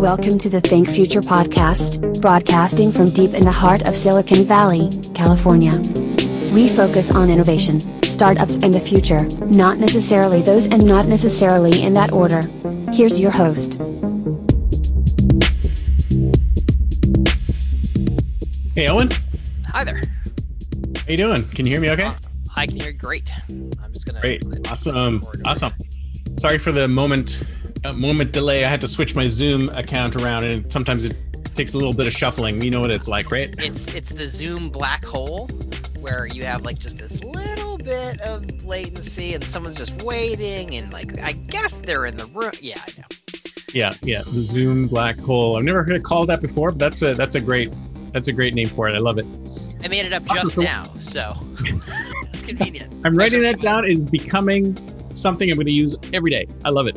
Welcome to the Think Future podcast, broadcasting from deep in the heart of Silicon Valley, California. We focus on innovation, startups, and the future, not necessarily those and not necessarily in that order. Here's your host. Hey, Owen. Hi there. How you doing? Can you hear me okay? I can hear you great. I'm just gonna. Great. Awesome. Sorry for the moment delay. I had to switch my Zoom account around, and sometimes it takes a little bit of shuffling. You know what it's like, right? It's the Zoom black hole where you have like just this little bit of latency, and someone's just waiting, and like I guess they're in the room. Yeah, I know. Yeah. The Zoom black hole. I've never heard it called that before, but that's a great name for it. I love it. I made it up just now, so it's convenient. I'm writing that down. It's becoming something I'm going to use every day. I love it.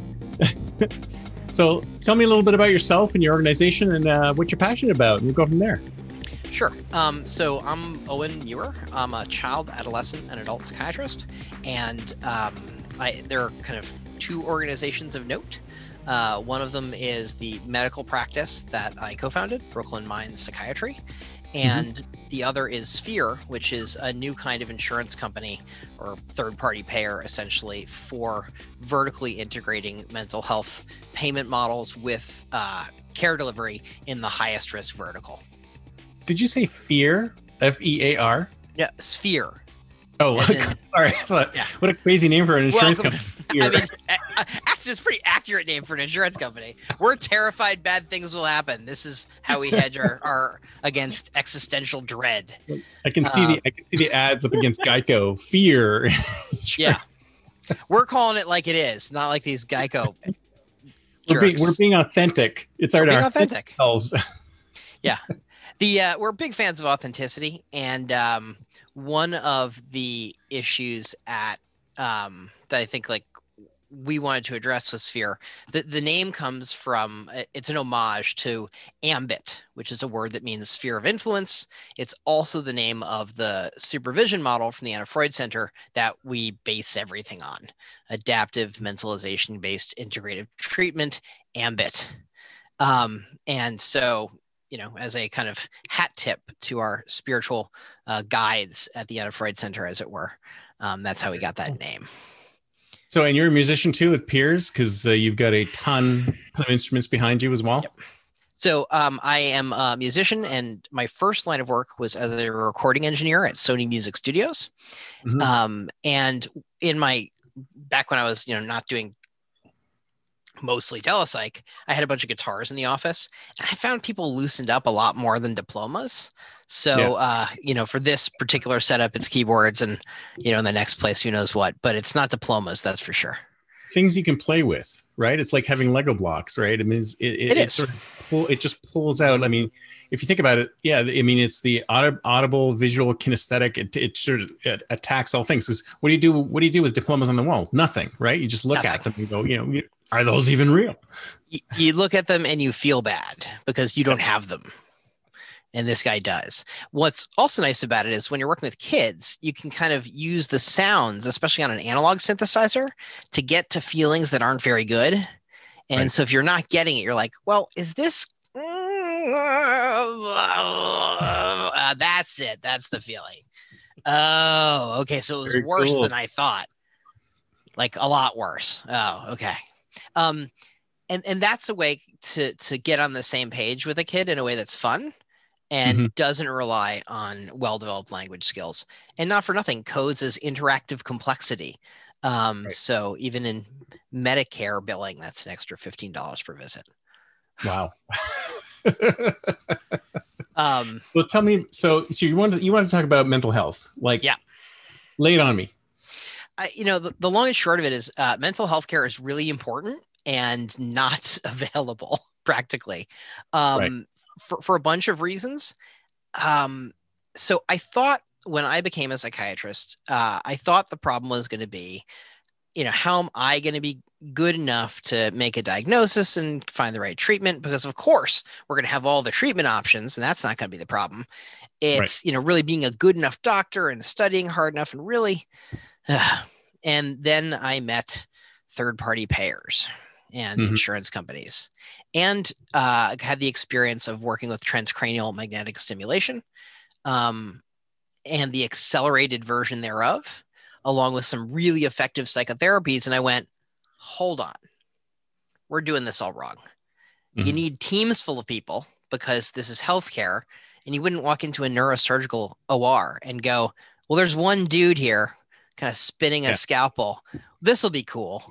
So tell me a little bit about yourself and your organization and what you're passionate about, and we'll go from there. Sure. So I'm Owen Muir. I'm a child, adolescent, and adult psychiatrist. And there are kind of two organizations of note. One of them is the medical practice that I co-founded, Brooklyn Minds Psychiatry. And the other is Sphere, which is a new kind of insurance company or third-party payer, essentially, for vertically integrating mental health payment models with care delivery in the highest risk vertical. Did you say fear? F-E-A-R? Yeah, Sphere. Oh, sorry. What a crazy name for an insurance company. I mean, that's just a pretty accurate name for an insurance company. We're terrified bad things will happen. This is how we hedge our against existential dread. I can see the ads up against Geico. Fear. Yeah, we're calling it like it is, not like these Geico. We're being authentic. It's our authentic selves. Yeah. We're big fans of authenticity, and one of the issues at that I think like we wanted to address with Sphere, the name comes from, it's an homage to AMBIT, which is a word that means sphere of influence. It's also the name of the supervision model from the Anna Freud Center that we base everything on: adaptive mentalization-based integrative treatment, AMBIT, and so, you know, as a kind of hat tip to our spiritual guides at the Anna Freud Center, as it were. That's how we got that name. So, and you're a musician too with peers, because you've got a ton of instruments behind you as well. Yep. So I am a musician, and my first line of work was as a recording engineer at Sony Music Studios. Mm-hmm. And back when I was, not doing mostly telepsych, I had a bunch of guitars in the office, and I found people loosened up a lot more than diplomas. So, yeah. For this particular setup, it's keyboards, and, in the next place, who knows what, but it's not diplomas. That's for sure. Things you can play with, right? It's like having Lego blocks, right? I mean, it just pulls out. I mean, if you think about it, yeah, I mean, it's the audible, visual, kinesthetic. It sort of attacks all things. Because what do you do? What do you do with diplomas on the wall? Nothing, right? You just look at them and go, are those even real? You look at them and you feel bad because you don't have them. And this guy does. What's also nice about it is when you're working with kids, you can kind of use the sounds, especially on an analog synthesizer, to get to feelings that aren't very good. And right. So if you're not getting it, you're like, well, is this? That's it. That's the feeling. Oh, okay. So it was worse than I thought. Like a lot worse. Oh, okay. And that's a way to get on the same page with a kid in a way that's fun and doesn't rely on well-developed language skills. And not for nothing, codes is interactive complexity. Right. So even in Medicare billing, that's an extra $15 per visit. Wow. Well, tell me, so you wanted to talk about mental health. Like, yeah. Lay it on me. the long and short of it is mental health care is really important and not available practically for a bunch of reasons. So I thought when I became a psychiatrist, I thought the problem was going to be, how am I going to be good enough to make a diagnosis and find the right treatment? Because of course we're going to have all the treatment options, and that's not going to be the problem. It's, really being a good enough doctor and studying hard enough and really, and then I met third-party payers and insurance companies, and had the experience of working with transcranial magnetic stimulation and the accelerated version thereof, along with some really effective psychotherapies. And I went, hold on, we're doing this all wrong. You need teams full of people because this is healthcare, and you wouldn't walk into a neurosurgical OR and go, well, there's one dude here kind of spinning a scalpel. This will be cool.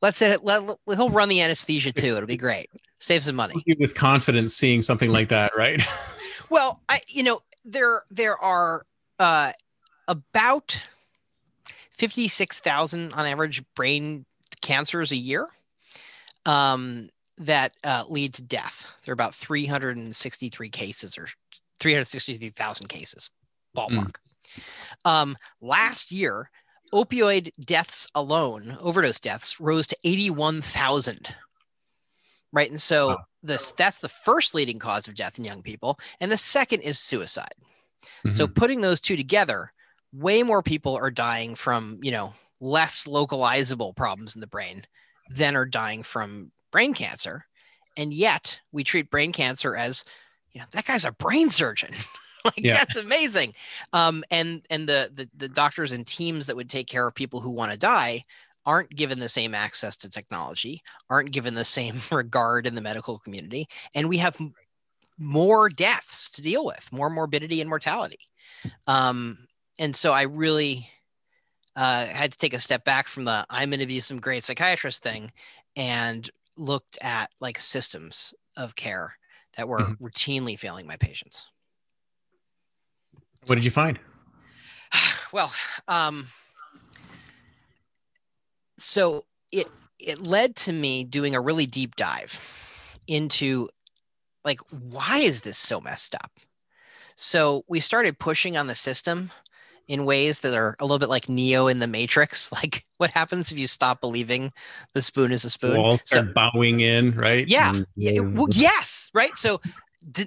He'll run the anesthesia too. It'll be great. Save some money. With confidence, seeing something like that, right? Well, there are about 56,000 on average brain cancers a year that lead to death. There are about 363 cases or 363,000 cases, ballpark. Last year, opioid deaths alone, overdose deaths, rose to 81,000. Right. And so that's the first leading cause of death in young people. And the second is suicide. So putting those two together, way more people are dying from, less localizable problems in the brain than are dying from brain cancer. And yet we treat brain cancer as, that guy's a brain surgeon. That's amazing. And the doctors and teams that would take care of people who want to die aren't given the same access to technology, aren't given the same regard in the medical community. And we have more deaths to deal with, more morbidity and mortality. And so I really had to take a step back from the I'm going to be some great psychiatrist thing and looked at systems of care that were routinely failing my patients. What did you find? Well, so it led to me doing a really deep dive into why is this so messed up? So we started pushing on the system in ways that are a little bit like Neo in the Matrix. Like, what happens if you stop believing the spoon is a spoon? We'll all start bowing in, right? Yeah. Well, yes. Right. So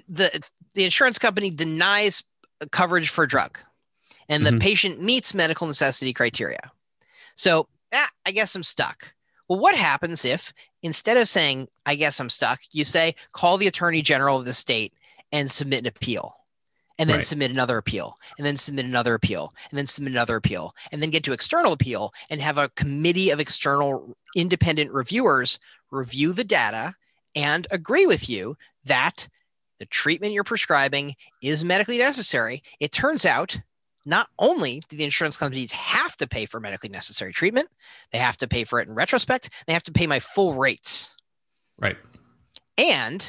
the insurance company denies coverage for a drug, and the patient meets medical necessity criteria. So I guess I'm stuck. Well, what happens if instead of saying, I guess I'm stuck, you say, call the attorney general of the state and submit an appeal, and then submit another appeal, and then submit another appeal, and then submit another appeal, and then get to external appeal and have a committee of external independent reviewers review the data and agree with you that the treatment you're prescribing is medically necessary. It turns out not only do the insurance companies have to pay for medically necessary treatment, they have to pay for it in retrospect, they have to pay my full rates. Right. And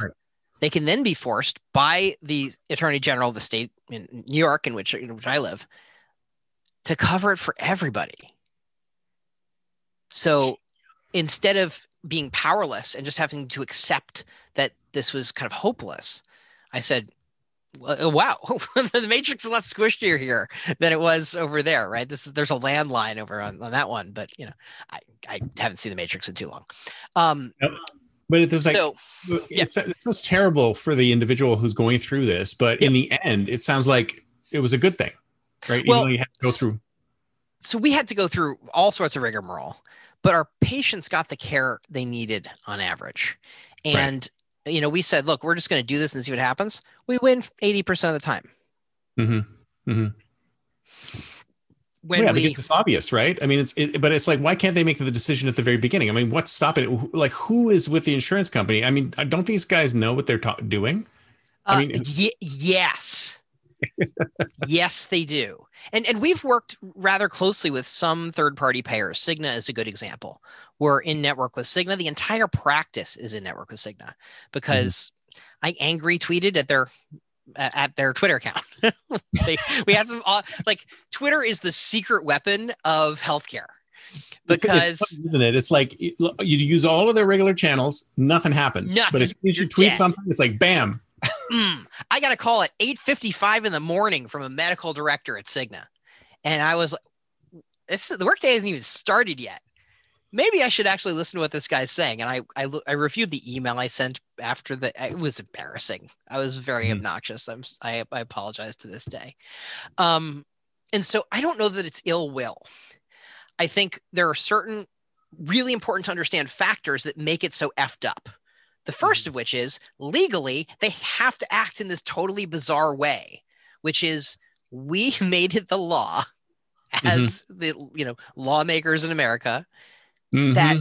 they can then be forced by the attorney general of the state in New York, in which I live, to cover it for everybody. So instead of being powerless and just having to accept that this was kind of hopeless, I said, wow, the Matrix is a lot squishier here than it was over there, right? There's a landline over on that one, but I haven't seen the Matrix in too long. But it's it's just terrible for the individual who's going through this. But in the end, it sounds like it was a good thing, right? Well, you had to go through. So we had to go through all sorts of rigmarole, but our patients got the care they needed on average, and. We said, look, we're just going to do this and see what happens. We win 80% of the time. Because it's obvious, right? I mean, but it's like, why can't they make the decision at the very beginning? I mean, what's stopping it? Like, who is with the insurance company? I mean, don't these guys know what they're doing? I mean, yes. Yes, they do. And we've worked rather closely with some third-party payers. Cigna is a good example. We're in network with Cigna. The entire practice is in network with Cigna because I angry tweeted at their at their Twitter account. We had some, like, Twitter is the secret weapon of healthcare. Because it's fun, isn't it? It's like you use all of their regular channels, nothing happens. Nothing. But if you tweet something, it's like bam. I got a call at 8:55 in the morning from a medical director at Cigna, and I was like, the workday hasn't even started yet. Maybe I should actually listen to what this guy's saying. And I reviewed the email I sent after the. It was embarrassing. I was very obnoxious. I apologize to this day. And so I don't know that it's ill will. I think there are certain really important to understand factors that make it so effed up. The first of which is legally, they have to act in this totally bizarre way, which is we made it the law as the lawmakers in America that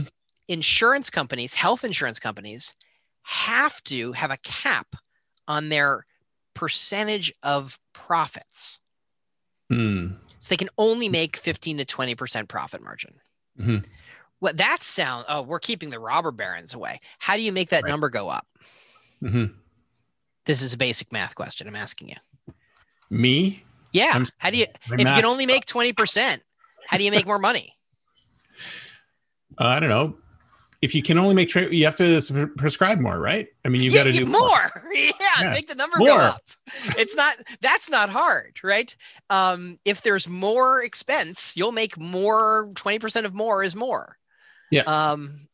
insurance companies, health insurance companies, have to have a cap on their percentage of profits. So they can only make 15 to 20% profit margin. What that sound? Oh, we're keeping the robber barons away. How do you make that number go up? This is a basic math question I'm asking you. Me? Yeah. How do you? If you can only make 20%, how do you make more money? I don't know. If you can only make trade, you have to prescribe more, right? I mean, you've got to do more. Yeah, make the number go up. It's not, that's not hard, right? If there's more expense, you'll make more. 20% of more is more. Yeah.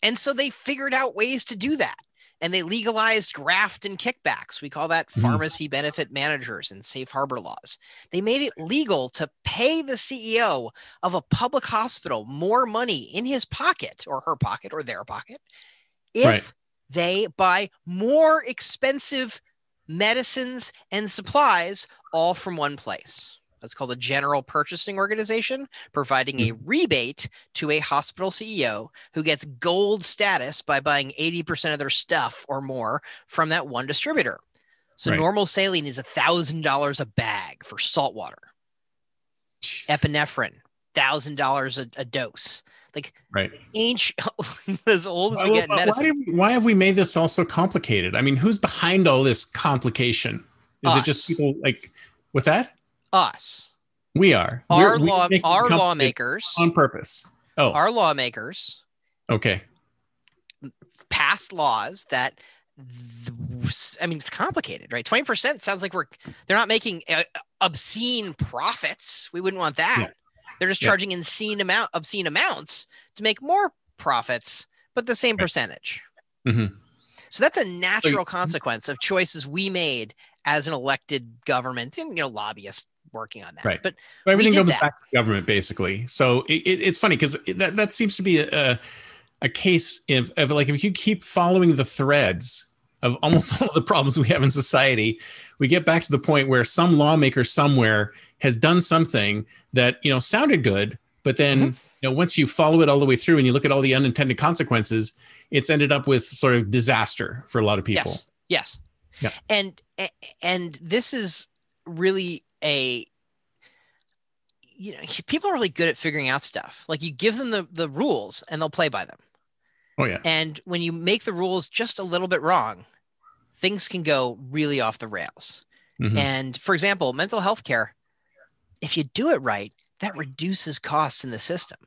And so they figured out ways to do that. And they legalized graft and kickbacks. We call that pharmacy benefit managers and safe harbor laws. They made it legal to pay the CEO of a public hospital more money in his pocket or her pocket or their pocket if they buy more expensive medicines and supplies all from one place. That's called a general purchasing organization, providing a rebate to a hospital CEO who gets gold status by buying 80% of their stuff or more from that one distributor. So normal saline is $1,000 a bag for salt water. Epinephrine, $1,000 a dose. Like ancient, as old as we get in medicine. Why have we made this all so complicated? I mean, who's behind all this complication? Is it just people like, what's that? Us. We are. Our lawmakers. On purpose. Oh. Our lawmakers. Okay. Passed laws that, I mean, it's complicated, right? 20% sounds like they're not making obscene profits. We wouldn't want that. Yeah. They're just charging obscene amounts to make more profits, but the same percentage. So that's a natural consequence of choices we made as an elected government and, lobbyists working on that. But so everything comes back to government, basically. So it's funny because that seems to be a case of like, if you keep following the threads of almost all of the problems we have in society, we get back to the point where some lawmaker somewhere has done something that, sounded good, but then, once you follow it all the way through and you look at all the unintended consequences, it's ended up with sort of disaster for a lot of people. Yes. Yeah. And this is really people are really good at figuring out stuff. Like you give them the rules and they'll play by them. Oh yeah. And when you make the rules just a little bit wrong, things can go really off the rails. And for example, mental health care, if you do it right, that reduces costs in the system.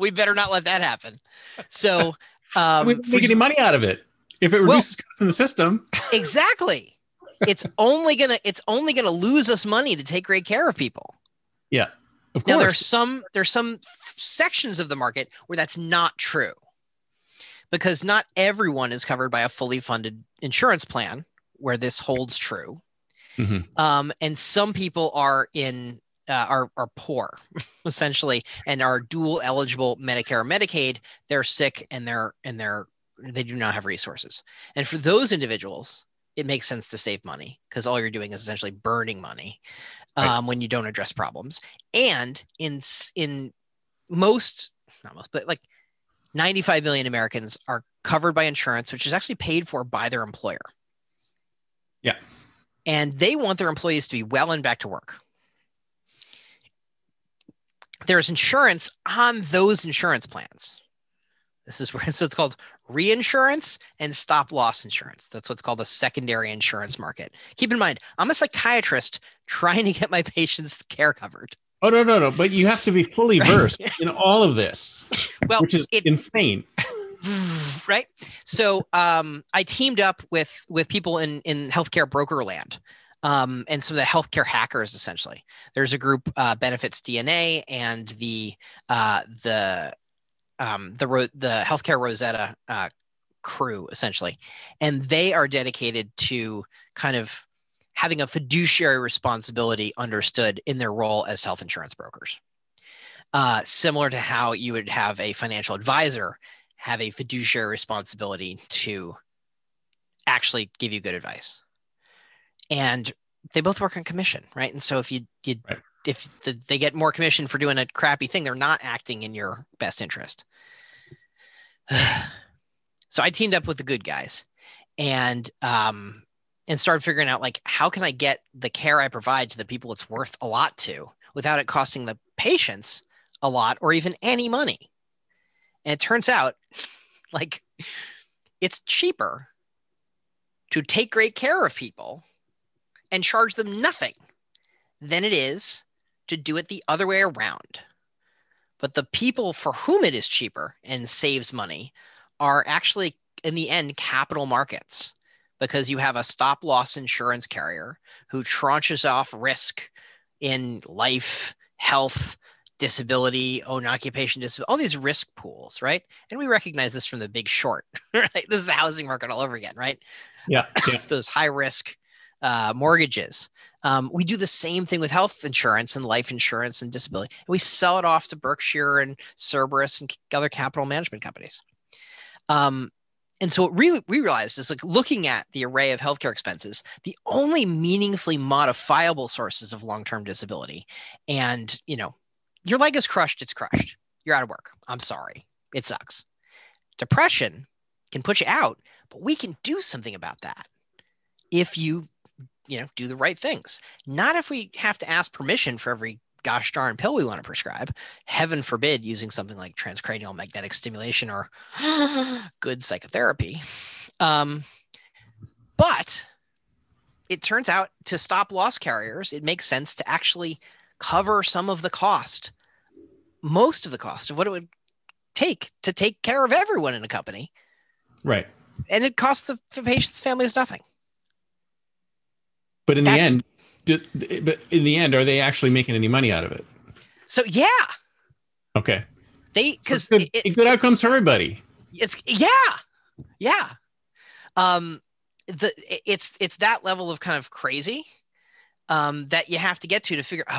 We better not let that happen. So, we don't make any money out of it. If it reduces costs in the system. Exactly. It's only gonna lose us money to take great care of people. Yeah. Of course. Now there's some sections of the market where that's not true. Because not everyone is covered by a fully funded insurance plan where this holds true. And some people are are poor essentially and are dual eligible Medicare or Medicaid. They're sick and they do not have resources. And for those individuals, it makes sense to save money because all you're doing is essentially burning money when you don't address problems. And in most, not most, but like 95 million Americans are covered by insurance, which is actually paid for by their employer. Yeah. And they want their employees to be well and back to work. There's insurance on those insurance plans. This is where it's called reinsurance and stop loss insurance. That's what's called the secondary insurance market. Keep in mind, I'm a psychiatrist trying to get my patients' care covered. Oh, no, no, no. But you have to be fully versed in all of this, well, which is insane. Right. So I teamed up with people in healthcare broker land. And some of the healthcare hackers, essentially. There's a group, Benefits DNA, and the Healthcare Rosetta crew, essentially. And they are dedicated to kind of having a fiduciary responsibility understood in their role as health insurance brokers. Similar to how you would have a financial advisor have a fiduciary responsibility to actually give you good advice. And they both work on commission, right? And so if you right. if they get more commission for doing a crappy thing, they're not acting in your best interest. So I teamed up with the good guys, and started figuring out, like, how can I get the care I provide to the people it's worth a lot to without it costing the patients a lot or even any money. And it turns out, like, it's cheaper to take great care of people and charge them nothing than it is to do it the other way around. But the people for whom it is cheaper and saves money are actually, in the end, capital markets, because you have a stop loss insurance carrier who tranches off risk in life, health, disability, own occupation, disability, all these risk pools, right? And we recognize this from The Big Short, right? This is the housing market all over again, right? Yeah. Those high risk mortgages. We do the same thing with health insurance and life insurance and disability. And we sell it off to Berkshire and Cerberus and other capital management companies. And so what really we realized is, like, looking at the array of healthcare expenses, the only meaningfully modifiable sources of long-term disability. And, you know, your leg is crushed. It's crushed. You're out of work. I'm sorry. It sucks. Depression can put you out, but we can do something about that if you do the right things. Not if we have to ask permission for every gosh darn pill we want to prescribe, heaven forbid, using something like transcranial magnetic stimulation or good psychotherapy. But it turns out, to stop loss carriers, it makes sense to actually cover some of the cost, most of the cost of what it would take to take care of everyone in a company. Right. And it costs the patient's families nothing. But in the end, are they actually making any money out of it? So, yeah. Okay. Because so good outcomes for everybody. Yeah. It's that level of kind of crazy that you have to get to figure, it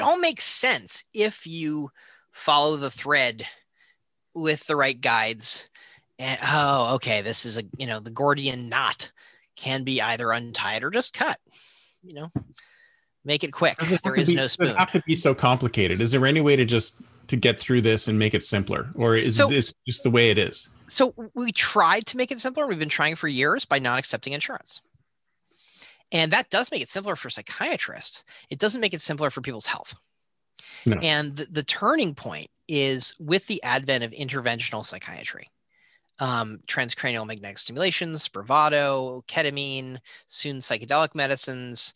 all makes sense if you follow the thread with the right guides. And, this is the Gordian knot can be either untied or just cut, make it quick. There is no spoon. Does it have to be so complicated? Is there any way to get through this and make it simpler, or is this just the way it is? So we tried to make it simpler. We've been trying for years by not accepting insurance. And that does make it simpler for psychiatrists. It doesn't make it simpler for people's health. No. And the turning point is with the advent of interventional psychiatry. Transcranial magnetic stimulations, Spravato, ketamine, soon psychedelic medicines,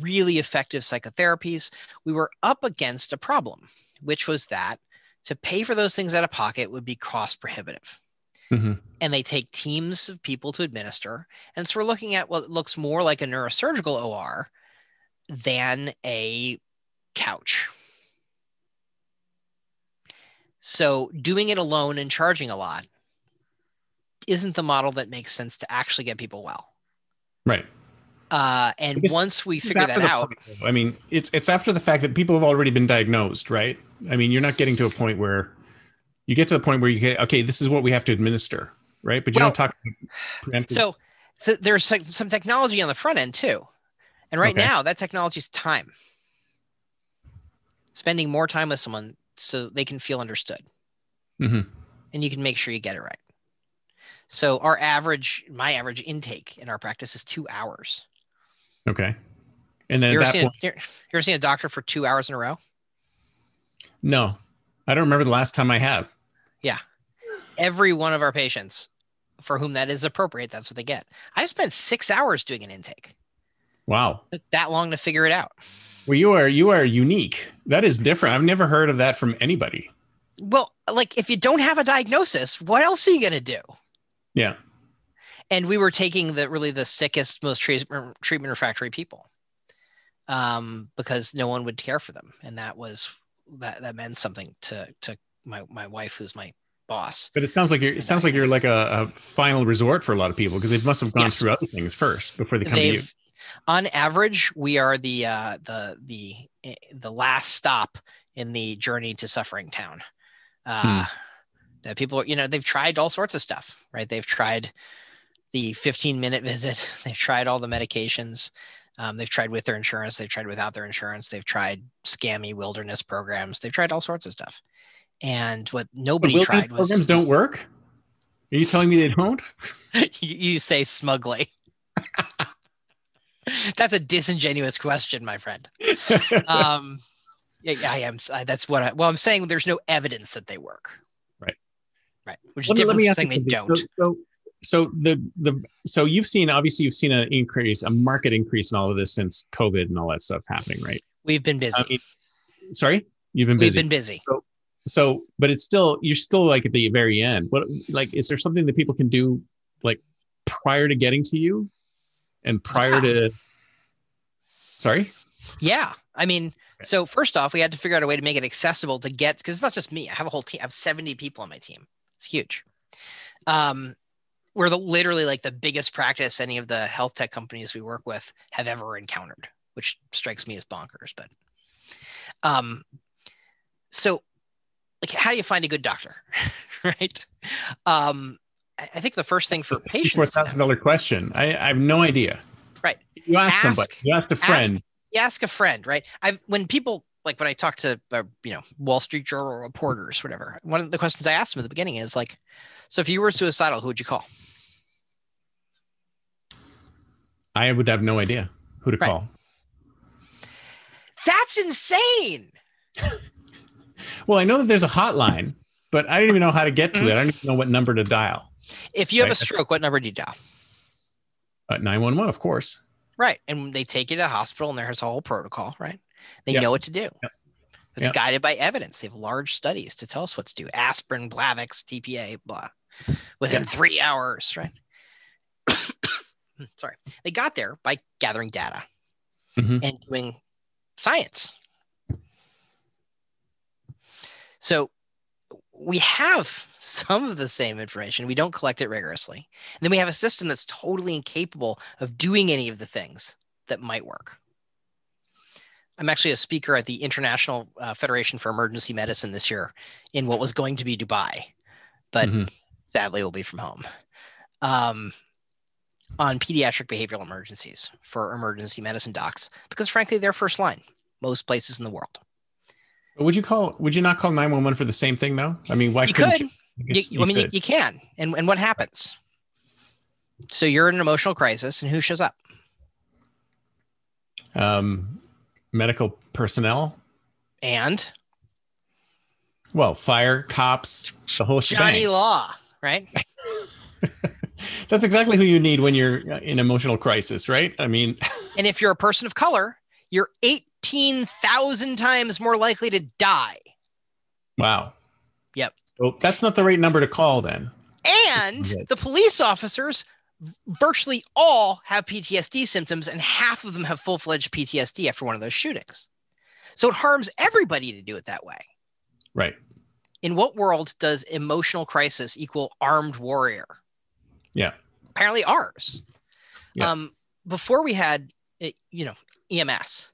really effective psychotherapies. We were up against a problem, which was that to pay for those things out of pocket would be cost prohibitive. Mm-hmm. And they take teams of people to administer. And so we're looking at what looks more like a neurosurgical OR than a couch. So doing it alone and charging a lot isn't the model that makes sense to actually get people well. Right. And once we figure that out, I mean, it's after the fact that people have already been diagnosed, right? I mean, you're not getting to a point where you get to the point where you get, okay, this is what we have to administer, right? But you don't talk preemptive. So there's some technology on the front end too. And right now that technology is time. Spending more time with someone so they can feel understood. Mm-hmm. And you can make sure you get it right. So my average intake in our practice is 2 hours. Okay. And then you ever seen a doctor for 2 hours in a row? No, I don't remember the last time I have. Yeah. every one of our patients for whom that is appropriate, that's what they get. I've spent 6 hours doing an intake. Wow. It took that long to figure it out. Well, you are unique. That is different. I've never heard of that from anybody. Well, like if you don't have a diagnosis, what else are you going to do? Yeah. And we were taking the sickest, most treatment refractory people because no one would care for them. And that meant something to my wife, who's my boss. But it sounds like you're like a final resort for a lot of people because they must have gone yes. through other things first before they come to you. On average, we are the last stop in the journey to suffering town. That people, they've tried all sorts of stuff, right? They've tried the 15-minute visit. They've tried all the medications. They've tried with their insurance. They've tried without their insurance. They've tried scammy wilderness programs. They've tried all sorts of stuff. And what nobody tried was— wilderness programs don't work? Are you telling me they don't? You say smugly. That's a disingenuous question, my friend. Yeah, I am. That's what I'm saying. There's no evidence that they work. Right. Right. Which is different from saying they don't. So you've seen a market increase in all of this since COVID and all that stuff happening, right? We've been busy. Sorry? You've been busy. We've been busy. So, but it's still, you're still like at the very end. What, like, is there something that people can do like prior to getting to you and prior to, sorry? Yeah. I mean, so first off, we had to figure out a way to make it accessible to get, because it's not just me. I have a whole team. I have 70 people on my team. It's huge. We're literally like the biggest practice any of the health tech companies we work with have ever encountered, which strikes me as bonkers. But so like, how do you find a good doctor, right? I think the first thing for patients— $4,000 question. I have no idea. Right. You ask somebody. You ask a friend. You ask a friend, right? When I talk to Wall Street Journal reporters, whatever, one of the questions I asked them at the beginning is like, so if you were suicidal, who would you call? I would have no idea who to call. That's insane. Well, I know that there's a hotline, but I don't even know how to get to it. I don't even know what number to dial. If you have a stroke, what number do you dial? 911, of course. Right. And they take you to the hospital and there's a whole protocol, right? They know what to do. It's guided by evidence. They have large studies to tell us what to do. Aspirin, Blavix, TPA, blah, within 3 hours, right? Sorry. They got there by gathering data and doing science. So we have some of the same information. We don't collect it rigorously. And then we have a system that's totally incapable of doing any of the things that might work. I'm actually a speaker at the International Federation for Emergency Medicine this year in what was going to be Dubai, but sadly will be from home, on pediatric behavioral emergencies for emergency medicine docs, because frankly, they're first line most places in the world. Would you not call 911 for the same thing though? I mean, why couldn't you? You can. And what happens? So you're in an emotional crisis and who shows up? Medical personnel and fire, cops, the whole Johnny shebang. Law, right? That's exactly who you need when you're in emotional crisis, right? I mean, and if you're a person of color, you're 18,000 times more likely to die. Wow. Yep. So that's not the right number to call then. And the police officers virtually all have PTSD symptoms, and half of them have full-fledged PTSD after one of those shootings. So it harms everybody to do it that way. Right. In what world does emotional crisis equal armed warrior? Yeah. Apparently ours. Yeah. Before we had, EMS,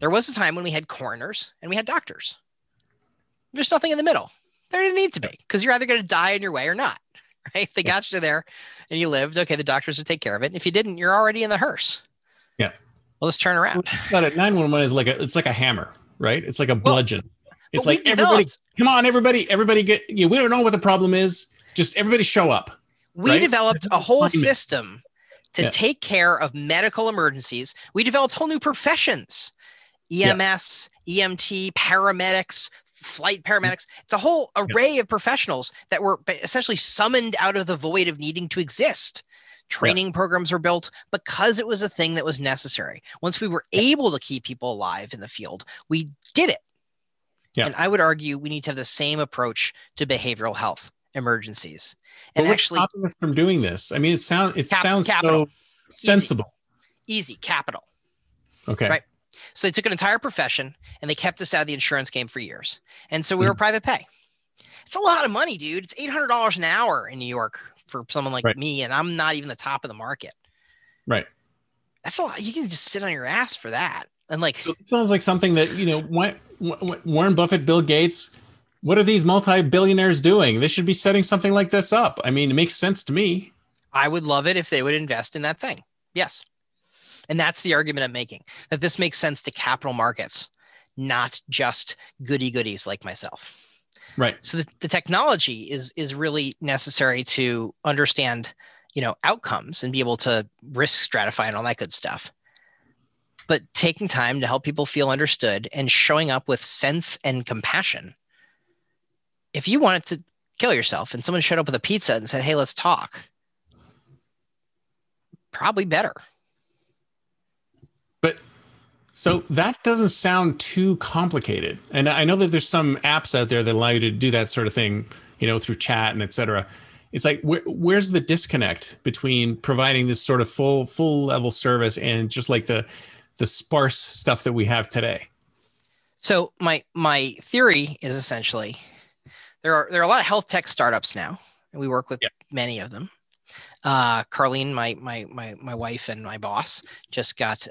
there was a time when we had coroners and we had doctors. There's nothing in the middle. There didn't need to be, because you're either going to die on your way or not. Right? If they got you there and you lived, okay, the doctors would take care of it. And if you didn't, you're already in the hearse. Yeah. Well, let's turn around. But 911 is like a hammer, right? It's like a bludgeon. It's like everybody get, we don't know what the problem is. Just everybody show up. We developed a whole system to take care of medical emergencies. We developed whole new professions, EMS, EMT, paramedics, flight paramedics. It's a whole array of professionals that were essentially summoned out of the void of needing to exist. Training programs were built because it was a thing that was necessary. Once we were able to keep people alive in the field, we did it. Yeah. And I would argue we need to have the same approach to behavioral health emergencies. And but actually stopping us from doing this. I mean, it sounds capital. So sensible. Easy capital. Okay. Right. So they took an entire profession and they kept us out of the insurance game for years. And so we were private pay. It's a lot of money, dude. It's $800 an hour in New York for someone like me. And I'm not even the top of the market. Right. That's a lot. You can just sit on your ass for that. And like, so it sounds like something that, you know, Warren Buffett, Bill Gates, what are these multi-billionaires doing? They should be setting something like this up. I mean, it makes sense to me. I would love it if they would invest in that thing. Yes. And that's the argument I'm making, that this makes sense to capital markets, not just goodies like myself. Right. So the technology is really necessary to understand, you know, outcomes and be able to risk stratify and all that good stuff. But taking time to help people feel understood and showing up with sense and compassion. If you wanted to kill yourself and someone showed up with a pizza and said, hey, let's talk, probably better. So that doesn't sound too complicated. And I know that there's some apps out there that allow you to do that sort of thing, you know, through chat and et cetera. It's like, where's the disconnect between providing this sort of full level service and just like the sparse stuff that we have today? So my theory is essentially there are a lot of health tech startups now, and we work with many of them. Carlene, my wife and my boss, just got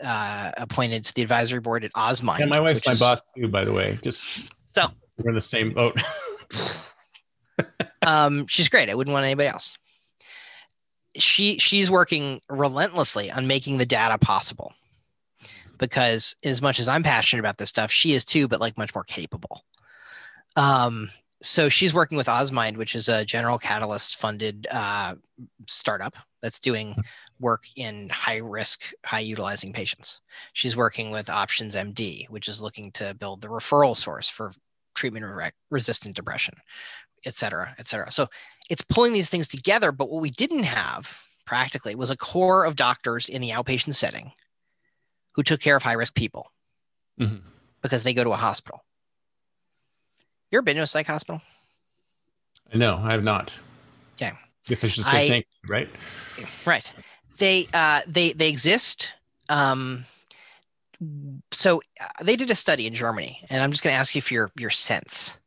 appointed to the advisory board at Osmind. Yeah, my wife's my boss too, by the way. Just so we're in the same boat. She's great. I wouldn't want anybody else. She's working relentlessly on making the data possible, because as much as I'm passionate about this stuff, she is too, but like much more capable. So she's working with Osmind, which is a General Catalyst funded startup that's doing work in high risk, high utilizing patients. She's working with Options MD, which is looking to build the referral source for treatment resistant depression, et cetera, et cetera. So it's pulling these things together. But what we didn't have practically was a core of doctors in the outpatient setting who took care of high risk people because they go to a hospital. You ever been to a psych hospital? No, I have not. Okay. Guess I should say thank you, right? Right. They exist. So they did a study in Germany, and I'm just going to ask you for your sense.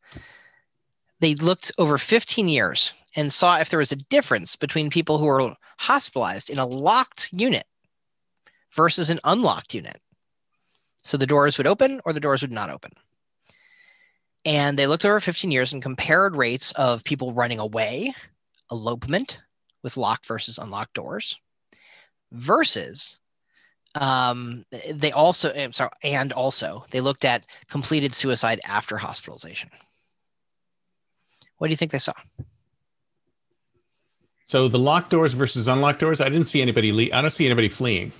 They looked over 15 years and saw if there was a difference between people who were hospitalized in a locked unit versus an unlocked unit. So the doors would open or the doors would not open. And they looked over 15 years and compared rates of people running away, elopement with locked versus unlocked doors, versus and also they looked at completed suicide after hospitalization. What do you think they saw? So the locked doors versus unlocked doors, I don't see anybody fleeing.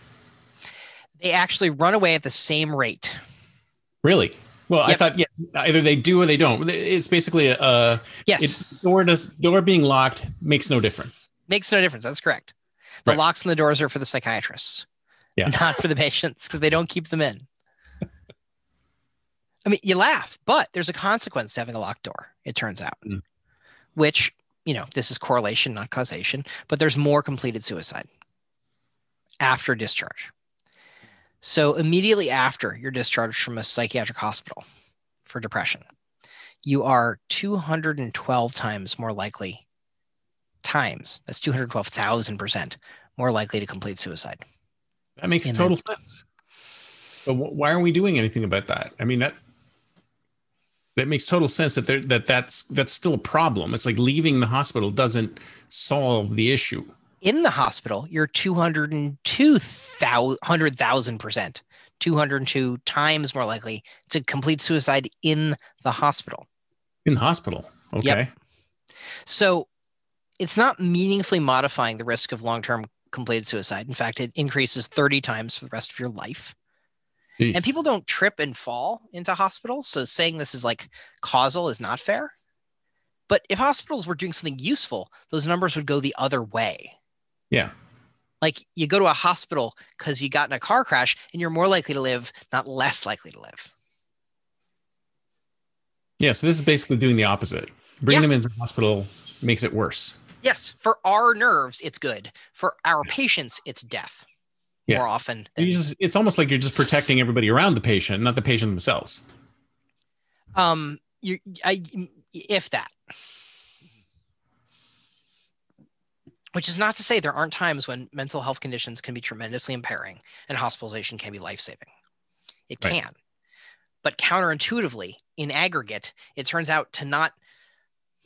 They actually run away at the same rate. Really? Well, yep. I thought, either they do or they don't. It's basically door being locked makes no difference. Makes no difference. That's correct. The locks on the doors are for the psychiatrists, not for the patients, because they don't keep them in. I mean, you laugh, but there's a consequence to having a locked door, it turns out, which, you know, this is correlation, not causation, but there's more completed suicide after discharge. So immediately after you're discharged from a psychiatric hospital for depression, you are 212 times more likely that's 212,000% more likely to complete suicide. That makes total sense. But why aren't we doing anything about that? I mean, that makes total sense that's still a problem. It's like leaving the hospital doesn't solve the issue. In the hospital, you're 202 times more likely to complete suicide in the hospital. In the hospital. Okay. Yep. So it's not meaningfully modifying the risk of long-term completed suicide. In fact, it increases 30 times for the rest of your life. Jeez. And people don't trip and fall into hospitals. So saying this is like causal is not fair. But if hospitals were doing something useful, those numbers would go the other way. Yeah. Like you go to a hospital because you got in a car crash and you're more likely to live, not less likely to live. Yeah. So this is basically doing the opposite. Bringing them into the hospital makes it worse. Yes. For our nerves, it's good. For our patients, it's death. Yeah. More often. It's almost like you're just protecting everybody around the patient, not the patient themselves. If that. Which is not to say there aren't times when mental health conditions can be tremendously impairing and hospitalization can be life-saving. It can. Right. But counterintuitively, in aggregate, it turns out to not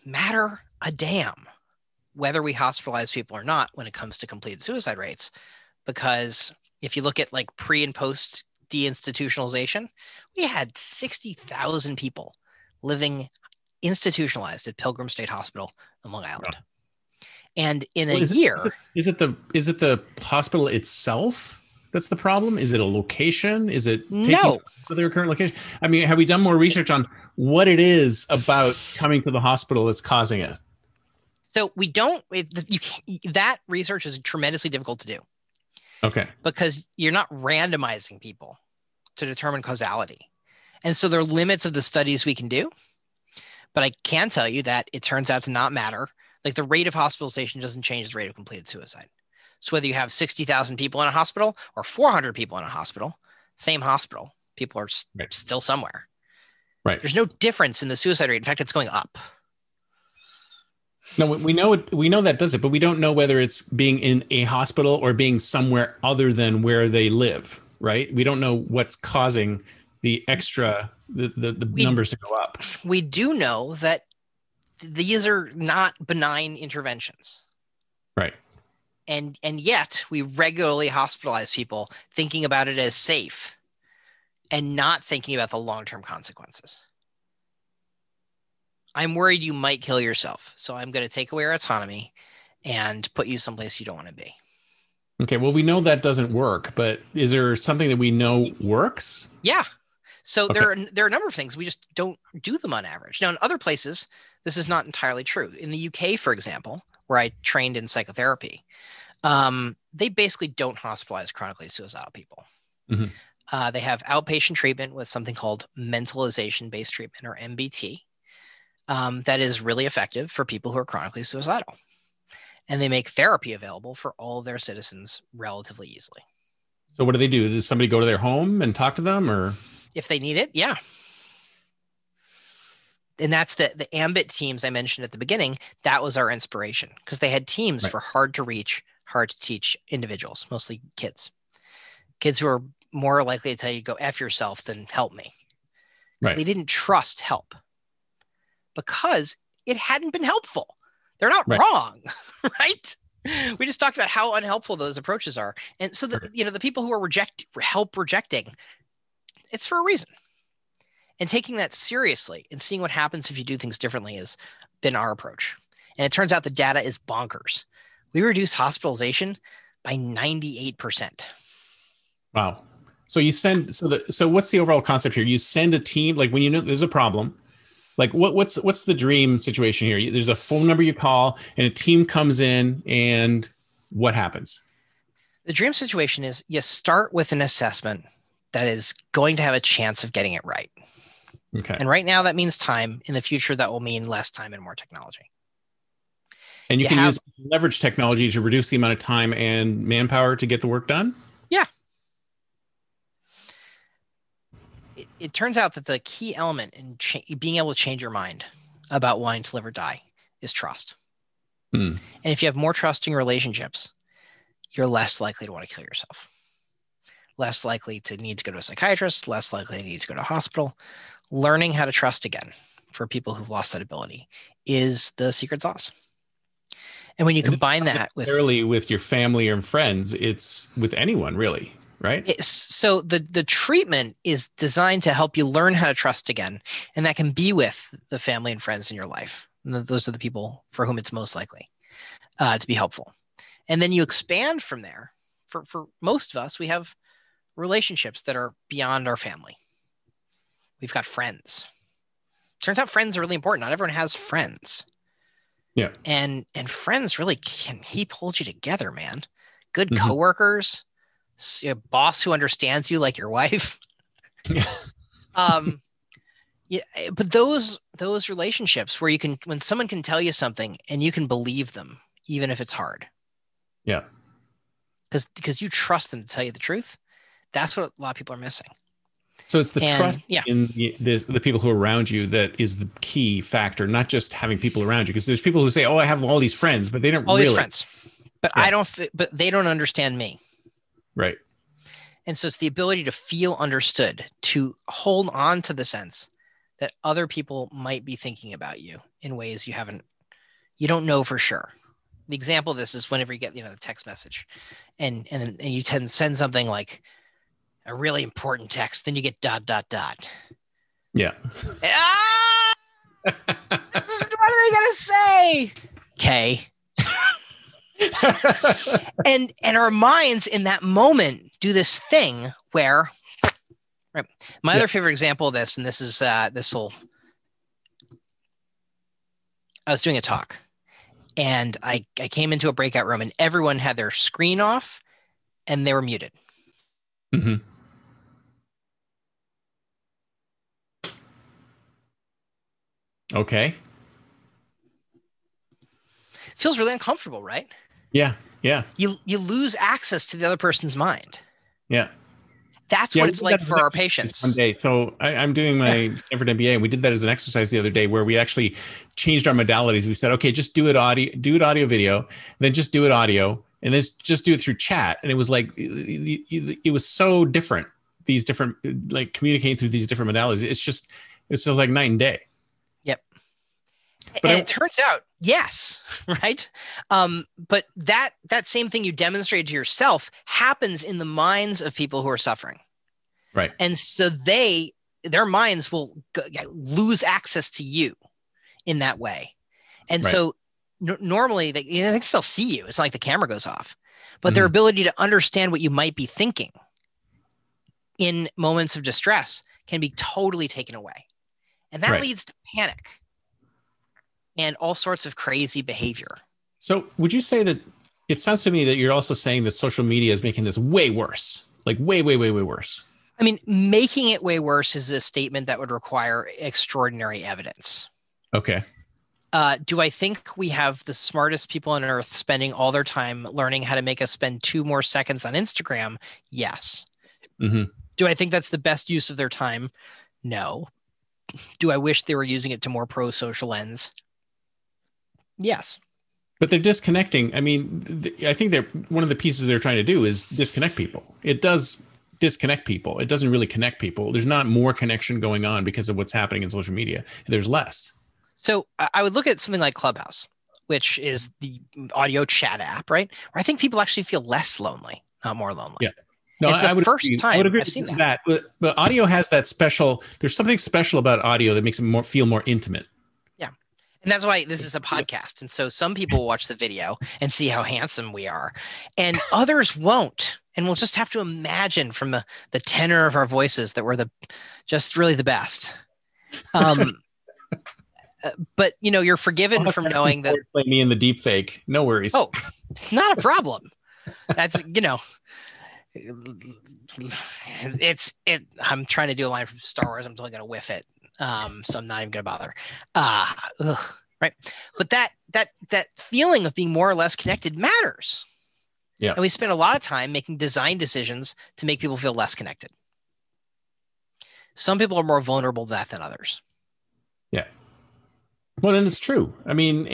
matter a damn whether we hospitalize people or not when it comes to complete suicide rates. Because if you look at like pre and post deinstitutionalization, we had 60,000 people living institutionalized at Pilgrim State Hospital on Long Island. And in a year. Is it the hospital itself that's the problem? Is it a location? Is it taking to their current location? I mean, have we done more research on what it is about coming to the hospital that's causing it? So we don't, that research is tremendously difficult to do. Okay. Because you're not randomizing people to determine causality. And so there are limits of the studies we can do. But I can tell you that it turns out to not matter. Like the rate of hospitalization doesn't change the rate of completed suicide. So whether you have 60,000 people in a hospital or 400 people in a hospital, same hospital, people are still somewhere. Right. There's no difference in the suicide rate. In fact, it's going up. No, we know that does it, but we don't know whether it's being in a hospital or being somewhere other than where they live, right? We don't know what's causing the extra, the numbers to go up. We do know that these are not benign interventions. Right. And yet we regularly hospitalize people thinking about it as safe and not thinking about the long-term consequences. I'm worried you might kill yourself, so I'm going to take away your autonomy and put you someplace you don't want to be. Okay, well, we know that doesn't work, but is there something that we know works? Yeah. So there are a number of things. We just don't do them on average. Now, in other places, this is not entirely true. In the UK, for example, where I trained in psychotherapy, they basically don't hospitalize chronically suicidal people. Mm-hmm. They have outpatient treatment with something called Mentalization-Based Treatment, or MBT. That is really effective for people who are chronically suicidal, and they make therapy available for all of their citizens relatively easily. So what do they do? Does somebody go to their home and talk to them, or if they need it? Yeah. And that's the AMBIT teams I mentioned at the beginning. That was our inspiration because they had teams for hard to reach, hard to teach individuals, mostly kids who are more likely to tell you go F yourself than help me, because they didn't trust help. Because it hadn't been helpful. They're not wrong, right? We just talked about how unhelpful those approaches are. And so the people who are help rejecting, it's for a reason. And taking that seriously and seeing what happens if you do things differently has been our approach. And it turns out the data is bonkers. We reduce hospitalization by 98%. Wow. So you send, so what's the overall concept here? You send a team, like when you know there's a problem. Like what's the dream situation here? There's a phone number you call and a team comes in, and what happens? The dream situation is you start with an assessment that is going to have a chance of getting it right. Okay. And right now that means time. In the future, that will mean less time and more technology. And you can leverage technology to reduce the amount of time and manpower to get the work done? Yeah. It turns out that the key element in being able to change your mind about wanting to live or die is trust. Mm. And if you have more trusting relationships, you're less likely to want to kill yourself, less likely to need to go to a psychiatrist, less likely to need to go to a hospital. Learning how to trust again for people who've lost that ability is the secret sauce. And when you combine that with your family and friends, it's with anyone really. Right. So the treatment is designed to help you learn how to trust again. And that can be with the family and friends in your life. And those are the people for whom it's most likely to be helpful. And then you expand from there. For most of us, we have relationships that are beyond our family. We've got friends. Turns out friends are really important. Not everyone has friends. Yeah. And friends really can keep hold you together, man. Good coworkers, a boss who understands you like your wife. Yeah. Yeah, but those relationships where you can, when someone can tell you something and you can believe them, even if it's hard. Yeah. Because you trust them to tell you the truth. That's what a lot of people are missing. So it's the trust in the people who are around you that is the key factor, not just having people around you. Because there's people who say, "Oh, I have all these friends," but they don't all really these friends. But yeah. But they don't understand me. Right. And so it's the ability to feel understood, to hold on to the sense that other people might be thinking about you in ways you don't know for sure. The example of this is whenever you get the text message, and you tend to send something like a really important text, then you get ... Yeah. What are they gonna say? Okay. and our minds in that moment do this thing where, right? My other favorite example of this, and this is I was doing a talk, and I came into a breakout room, and everyone had their screen off, and they were muted. Mm-hmm. Okay. Feels really uncomfortable, right? Yeah. Yeah. You lose access to the other person's mind. Yeah. That's what it's like for our patients. One day. So I'm doing my Stanford MBA, and we did that as an exercise the other day where we actually changed our modalities. We said, okay, just do it audio video, then just do it audio, and then just do it through chat. And it was like, it was so different. These different, like communicating through these different modalities. It's just like night and day. But it turns out, yes, right? But that same thing you demonstrated to yourself happens in the minds of people who are suffering. Right. And so their minds will lose access to you in that way. And so normally they can still see you. It's not like the camera goes off. But their ability to understand what you might be thinking in moments of distress can be totally taken away. And that leads to panic and all sorts of crazy behavior. So would you say that, it sounds to me that you're also saying that social media is making this way worse, like way, way, way, way worse. I mean, making it way worse is a statement that would require extraordinary evidence. Okay. Do I think we have the smartest people on earth spending all their time learning how to make us spend 2 more seconds on Instagram? Yes. Mm-hmm. Do I think that's the best use of their time? No. Do I wish they were using it to more pro-social ends? Yes. But they're disconnecting. I mean, I think one of the pieces they're trying to do is disconnect people. It does disconnect people. It doesn't really connect people. There's not more connection going on because of what's happening in social media. There's less. So I would look at something like Clubhouse, which is the audio chat app, right? Where I think people actually feel less lonely, not more lonely. Yeah. No, it's the first time I've seen that. But audio has that special, there's something special about audio that makes it feel more intimate. And that's why this is a podcast. And so some people watch the video and see how handsome we are, and others won't. And we'll just have to imagine from the tenor of our voices that we're just really the best. But you're forgiven from knowing that. Play me in the deep fake. No worries. Oh, it's not a problem. That's, I'm trying to do a line from Star Wars. I'm totally going to whiff it. So I'm not even gonna bother. Right. But that feeling of being more or less connected matters. Yeah. And we spend a lot of time making design decisions to make people feel less connected. Some people are more vulnerable to that than others. Yeah. Well, and it's true. I mean,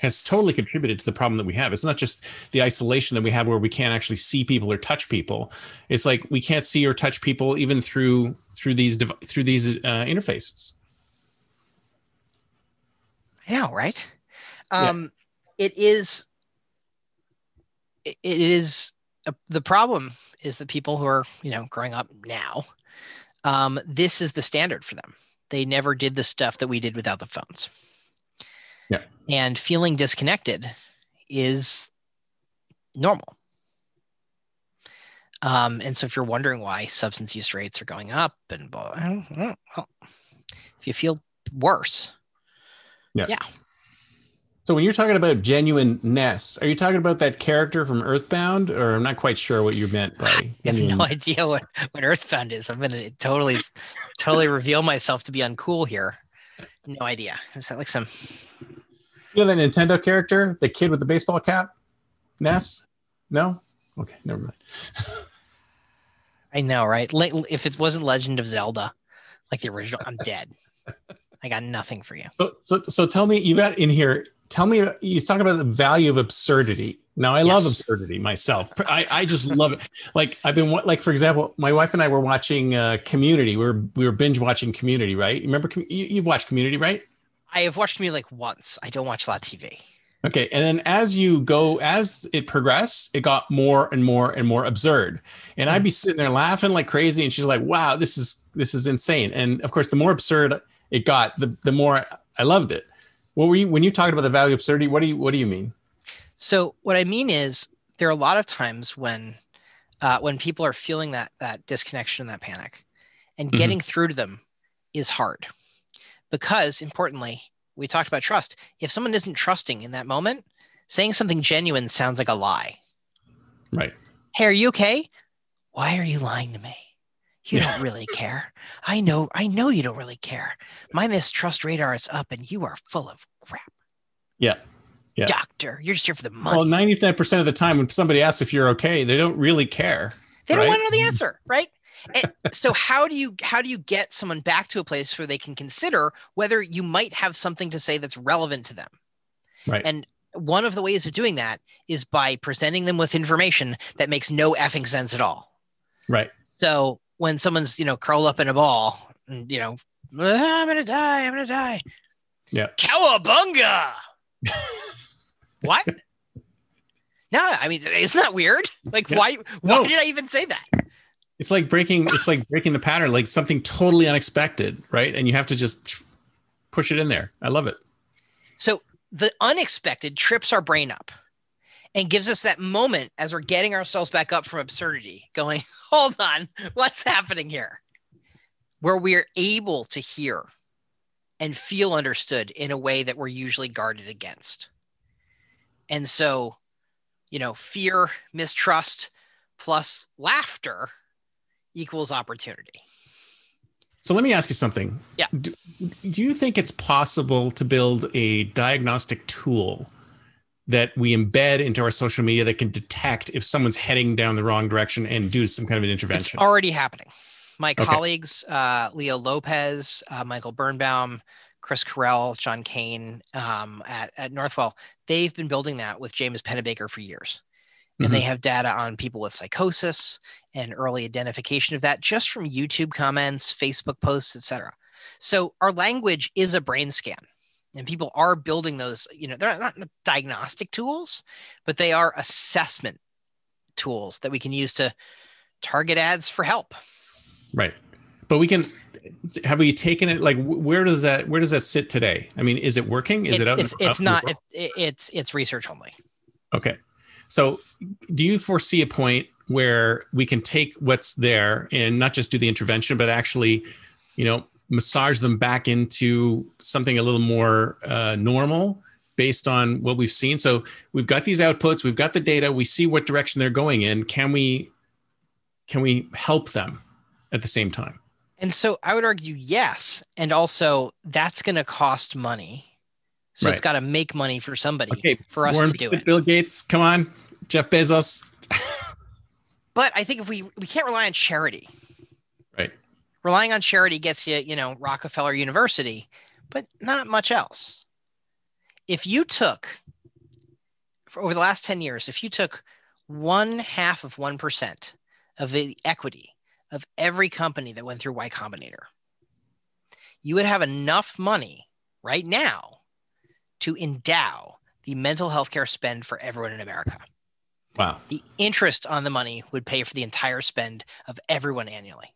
has totally contributed to the problem that we have. It's not just the isolation that we have where we can't actually see people or touch people. It's like we can't see or touch people even through these interfaces. I know, right? The problem is that people who are growing up now, this is the standard for them. They never did the stuff that we did without the phones. Yeah. And feeling disconnected is normal. And so if you're wondering why substance use rates are going up and blah, well, if you feel worse. Yeah. Yeah. So when you're talking about genuineness, are you talking about that character from Earthbound? Or I'm not quite sure what you meant by. I have no idea what Earthbound is. I'm going to totally reveal myself to be uncool here. No idea. Is that like some. You know that Nintendo character? The kid with the baseball cap? Ness? No? Okay, never mind. I know, right? If it wasn't Legend of Zelda, like the original, I'm dead. I got nothing for you. So tell me, you got in here, tell me, you talk about the value of absurdity. Now, I love absurdity myself. I just love it. Like, I've been, like, for example, my wife and I were watching Community. We were binge watching Community, right? Remember, you've watched Community, right? I have watched Community like once. I don't watch a lot of TV. Okay. And then as it progressed, it got more and more and more absurd. And I'd be sitting there laughing like crazy. And she's like, wow, this is insane. And of course, the more absurd it got, the more I loved it. What were you, when you talking about the value of absurdity, what do you mean? So what I mean is there are a lot of times when people are feeling that disconnection and that panic, and getting through to them is hard because, importantly, we talked about trust. If someone isn't trusting in that moment, saying something genuine sounds like a lie. Right. Hey, are you okay? Why are you lying to me? You don't really care. I know you don't really care. My mistrust radar is up and you are full of crap. Yeah. Yeah. Doctor, you're just here for the money. Well, 99% of the time when somebody asks if you're okay, they don't really care. They don't want to know the answer, right? And so how do you get someone back to a place where they can consider whether you might have something to say that's relevant to them? Right. And one of the ways of doing that is by presenting them with information that makes no effing sense at all. Right. So when someone's, curled up in a ball, and, I'm going to die. Yeah. Cowabunga. What? No, I mean, isn't that weird? Like, why did I even say that? It's like breaking the pattern, like something totally unexpected, right? And you have to just push it in there. I love it. So the unexpected trips our brain up and gives us that moment as we're getting ourselves back up from absurdity, going, hold on, what's happening here? Where we're able to hear and feel understood in a way that we're usually guarded against. And so, fear, mistrust, plus laughter equals opportunity. So let me ask you something. Yeah. Do you think it's possible to build a diagnostic tool that we embed into our social media that can detect if someone's heading down the wrong direction and do some kind of an intervention? It's already happening. My colleagues, Leah Lopez, Michael Birnbaum, Chris Carell, John Kane at Northwell, they've been building that with James Pennebaker for years. And they have data on people with psychosis and early identification of that just from YouTube comments, Facebook posts, etc. So our language is a brain scan, and people are building those, they're not diagnostic tools, but they are assessment tools that we can use to target ads for help. Right. But have we taken it? Like, where does that sit today? I mean, is it working? It's research only. Okay. So do you foresee a point where we can take what's there and not just do the intervention, but actually, massage them back into something a little more normal based on what we've seen? So we've got these outputs, we've got the data, we see what direction they're going in. Can we help them at the same time? And so I would argue yes. And also that's going to cost money. So It's got to make money for somebody for us to do it. Bill Gates, come on, Jeff Bezos. But I think if we can't rely on charity, right? Relying on charity gets you, Rockefeller University, but not much else. If you took over the last 10 years, if you took 0.5% of the equity of every company that went through Y Combinator, you would have enough money right now to endow the mental health care spend for everyone in America. Wow. The interest on the money would pay for the entire spend of everyone annually.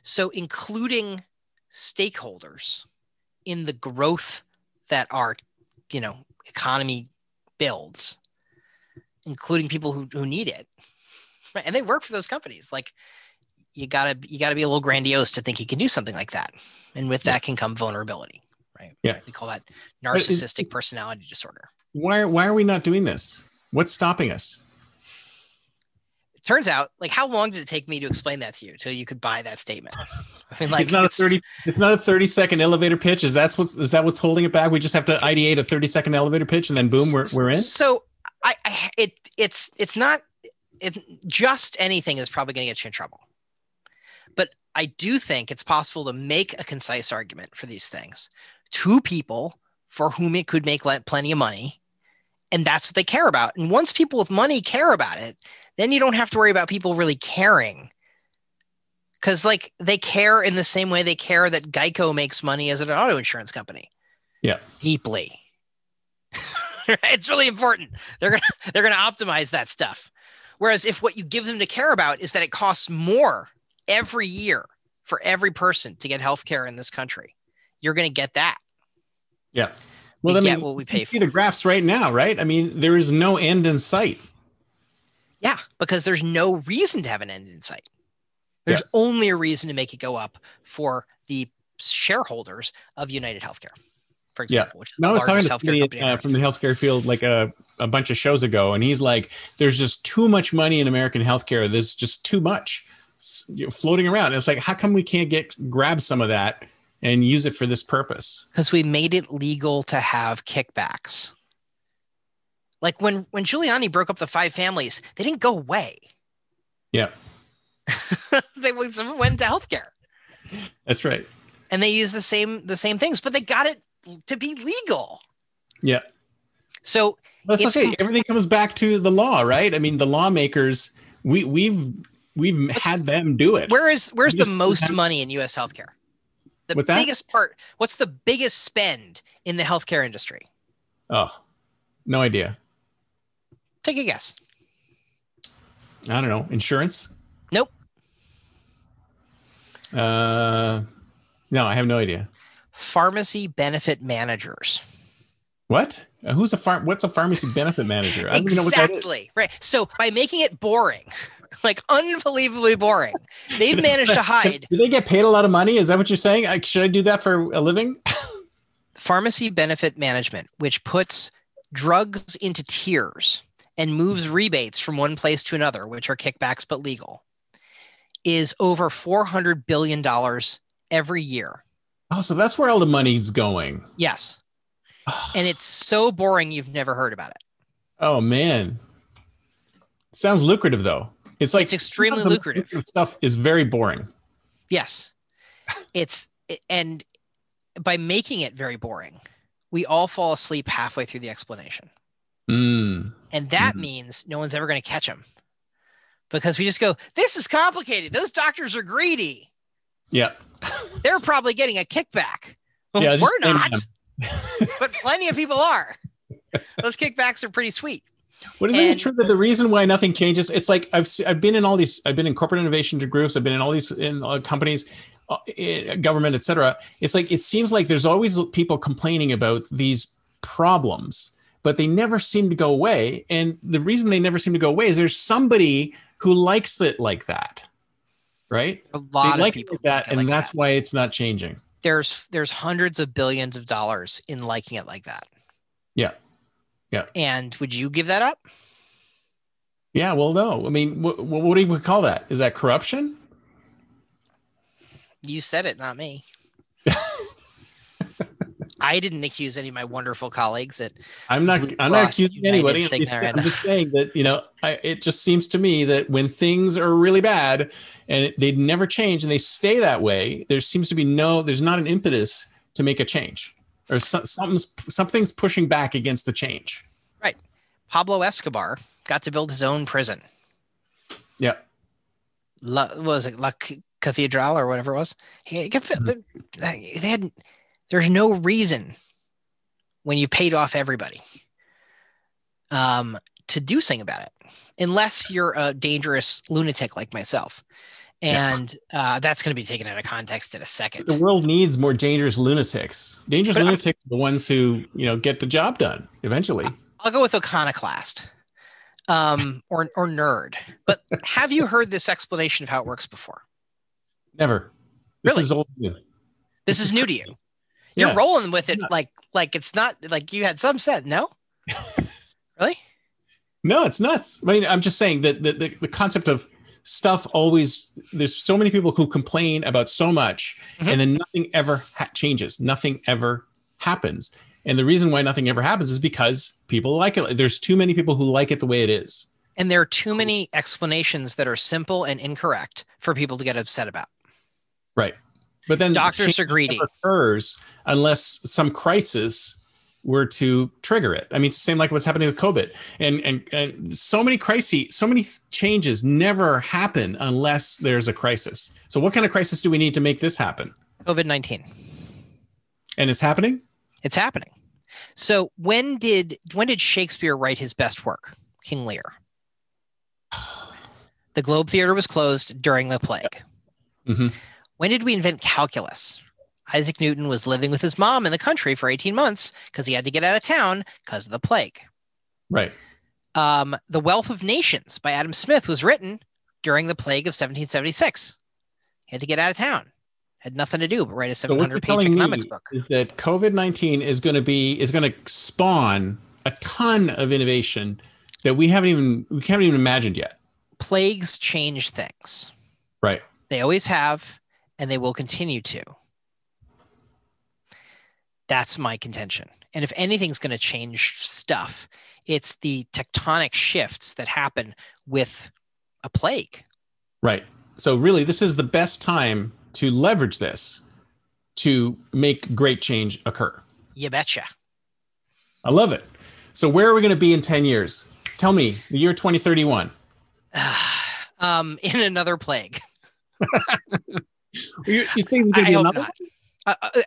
So including stakeholders in the growth that our economy builds including people who need it, right? And they work for those companies. Like you gotta be a little grandiose to think you can do something like that. And with that can come vulnerability, right? Yeah. We call that narcissistic personality disorder. Why are we not doing this? What's stopping us? Turns out, like, how long did it take me to explain that to you till you could buy that statement? I mean, like, it's not a 30-second elevator pitch. Is that what's holding it back? We just have to ideate a 30-second elevator pitch, and then boom, we're in. So, it's not just anything is probably going to get you in trouble. But I do think it's possible to make a concise argument for these things to people for whom it could make plenty of money, and that's what they care about. And once people with money care about it, then you don't have to worry about people really caring, because like they care in the same way they care that Geico makes money as an auto insurance company. Yeah, deeply. It's really important. They're gonna optimize that stuff. Whereas if what you give them to care about is that it costs more every year for every person to get healthcare in this country, you're gonna get that. Yeah. Well, what we pay for. See the graphs right now, right? I mean, there is no end in sight. Yeah, because there's no reason to have an end in sight. There's only a reason to make it go up for the shareholders of United Healthcare, for example. Yeah. Which is now I was talking to somebody from the healthcare field like a bunch of shows ago, and he's like, there's just too much money in American healthcare. There's just too much floating around. And it's like, how come we can't grab some of that and use it for this purpose? Because we made it legal to have kickbacks. Like when Giuliani broke up the five families, they didn't go away. Yeah. They went to healthcare. That's right. And they used the same things, but they got it to be legal. Yeah. So let's say everything comes back to the law, right? I mean, the lawmakers, we've had them do it. Where's the most money in U.S. healthcare? What's the biggest spend in the healthcare industry? Oh, no idea. Take a guess. I don't know. Insurance? Nope. No, I have no idea. Pharmacy benefit managers. What? What's a pharmacy benefit manager? I don't even know what that is. Right. So by making it boring, like unbelievably boring, they've managed to hide. Do they get paid a lot of money? Is that what you're saying? Should I do that for a living? Pharmacy benefit management, which puts drugs into tiers and moves rebates from one place to another, which are kickbacks but legal, is over $400 billion every year. Oh, so that's where all the money's going. Yes. And it's so boring you've never heard about it. Oh, man. Sounds lucrative, though. It's like it's extremely lucrative. Stuff is very boring. Yes. And by making it very boring, we all fall asleep halfway through the explanation. Mm. And that means no one's ever going to catch them, because we just go, this is complicated. Those doctors are greedy. Yeah. They're probably getting a kickback. Well, yeah, we're not, but plenty of people are. Those kickbacks are pretty sweet. What is it true that the reason why nothing changes? It's like I've been in all these. I've been in corporate innovation groups. I've been in all these companies. Government, etc. It's like it seems like there's always people complaining about these problems, but they never seem to go away. And the reason they never seem to go away is there's somebody who likes it like that, right? A lot of people like that, and that's why it's not changing. There's hundreds of billions of dollars in liking it like that. Yeah, yeah. And would you give that up? Yeah. Well, no. I mean, what do we call that? Is that corruption? You said it, not me. I didn't accuse any of my wonderful colleagues at I'm not accusing anybody. I'm just saying that, it just seems to me that when things are really bad and they never change and they stay that way, there seems to be there's not an impetus to make a change, or something's pushing back against the change. Right. Pablo Escobar got to build his own prison. Yeah. La Cathedral or whatever it was. There's no reason when you paid off everybody to do something about it, unless you're a dangerous lunatic like myself. And that's going to be taken out of context in a second. The world needs more dangerous lunatics. Dangerous lunatics are the ones who get the job done eventually. I'll go with iconoclast. or nerd. But have you heard this explanation of how it works before? Never. Really? This is old to you. This is new to you. You're rolling with it like it's not like you had some set. No? Really? No, it's nuts. I mean, I'm just saying that the concept of stuff always, there's so many people who complain about so much and then nothing ever changes. Nothing ever happens. And the reason why nothing ever happens is because people like it. There's too many people who like it the way it is. And there are too many explanations that are simple and incorrect for people to get upset about. Right. But then doctors are greedy. Occurs unless some crisis were to trigger it. I mean, it's the same like what's happening with COVID. And so many crises, so many changes never happen unless there's a crisis. So what kind of crisis do we need to make this happen? COVID-19. And it's happening? It's happening. So when did Shakespeare write his best work, King Lear? The Globe Theater was closed during the plague. Mm-hmm. When did we invent calculus? Isaac Newton was living with his mom in the country for 18 months because he had to get out of town because of the plague. Right. The Wealth of Nations by Adam Smith was written during the plague of 1776. He had to get out of town. Had nothing to do but write a 700-page economics book. Is that COVID-19 is going to spawn a ton of innovation that we haven't even imagined yet. Plagues change things. Right. They always have, and they will continue to. That's my contention. And if anything's going to change stuff, it's the tectonic shifts that happen with a plague. Right. So really, this is the best time to leverage this to make great change occur. You betcha. I love it. So where are we going to be in 10 years? Tell me, the year 2031. In another plague. You think there's going to be another one?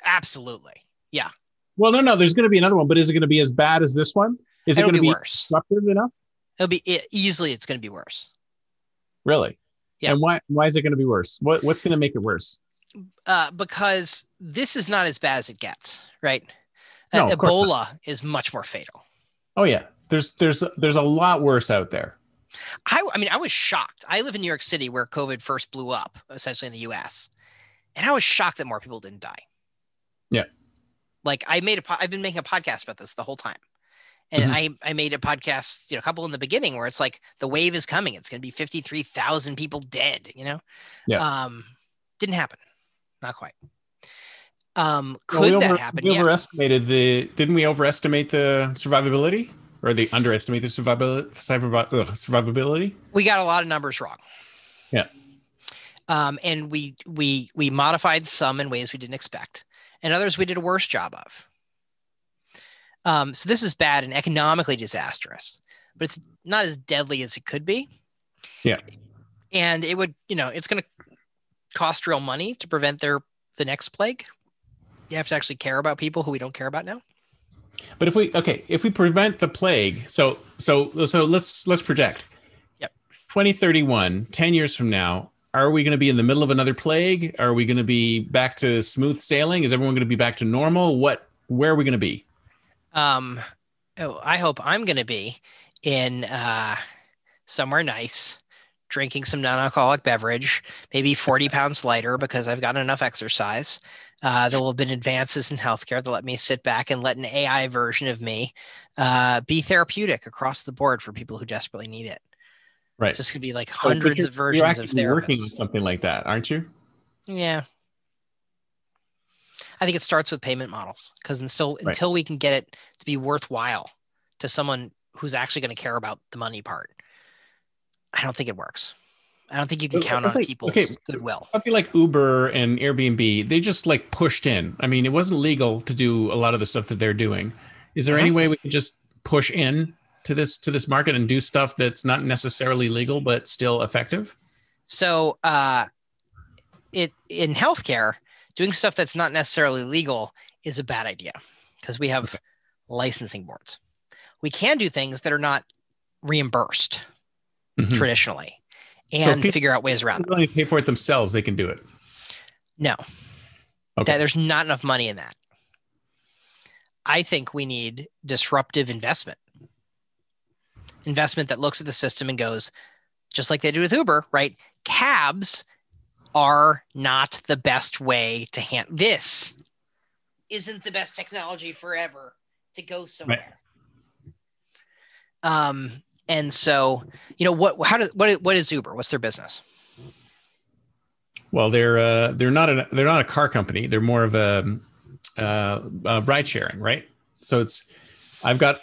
Absolutely. Yeah. Well, no, there's going to be another one, but is it going to be as bad as this one? Is it going to be worse? Disruptive enough? It'll be easily. It's going to be worse. Really? Yeah. And why is it going to be worse? What's going to make it worse? Because this is not as bad as it gets, right? No, Ebola is much more fatal. Oh yeah, there's a lot worse out there. I mean, I was shocked. I live in New York City, where COVID first blew up, essentially in the U.S., and I was shocked that more people didn't die. Yeah. Like I've been making a podcast about this the whole time. And I made a podcast, a couple in the beginning where it's like the wave is coming. It's going to be 53,000 people dead, Yeah. Didn't happen. Not quite. Could that happen? Didn't we overestimate the survivability or the underestimate the survivability? We got a lot of numbers wrong. Yeah. And we modified some in ways we didn't expect and others we did a worse job of. So this is bad and economically disastrous, but it's not as deadly as it could be. Yeah. And it would, it's going to cost real money to prevent the next plague. You have to actually care about people who we don't care about now. But if we prevent the plague, so let's project. Yep. 2031, 10 years from now, are we going to be in the middle of another plague? Are we going to be back to smooth sailing? Is everyone going to be back to normal? Where are we going to be? I hope I'm going to be in somewhere nice, drinking some non-alcoholic beverage, maybe 40 pounds lighter because I've gotten enough exercise. There will have been advances in healthcare that let me sit back and let an AI version of me be therapeutic across the board for people who desperately need it. Right. So it's going to be like hundreds of versions of therapy. You're working on something like that, aren't you? Yeah. I think it starts with payment models because until we can get it to be worthwhile to someone who's actually going to care about the money part, I don't think it works. I don't think you can count on people's goodwill. Something like Uber and Airbnb, they just pushed in. I mean, it wasn't legal to do a lot of the stuff that they're doing. Is there any way we can just push in to this market and do stuff that's not necessarily legal, but still effective? So in healthcare, doing stuff that's not necessarily legal is a bad idea because we have licensing boards. We can do things that are not reimbursed traditionally and figure out ways around them. If they pay for it themselves, they can do it. No. Okay. There's not enough money in that. I think we need disruptive investment investment that looks at the system and goes, just like they do with Uber, right? Cabs are not the best way to handle this. Isn't the best technology forever to go somewhere. Right. And so, you know, what is Uber? What's their business? Well, they're not a car company. They're more of a ride sharing, right? So it's, I've got,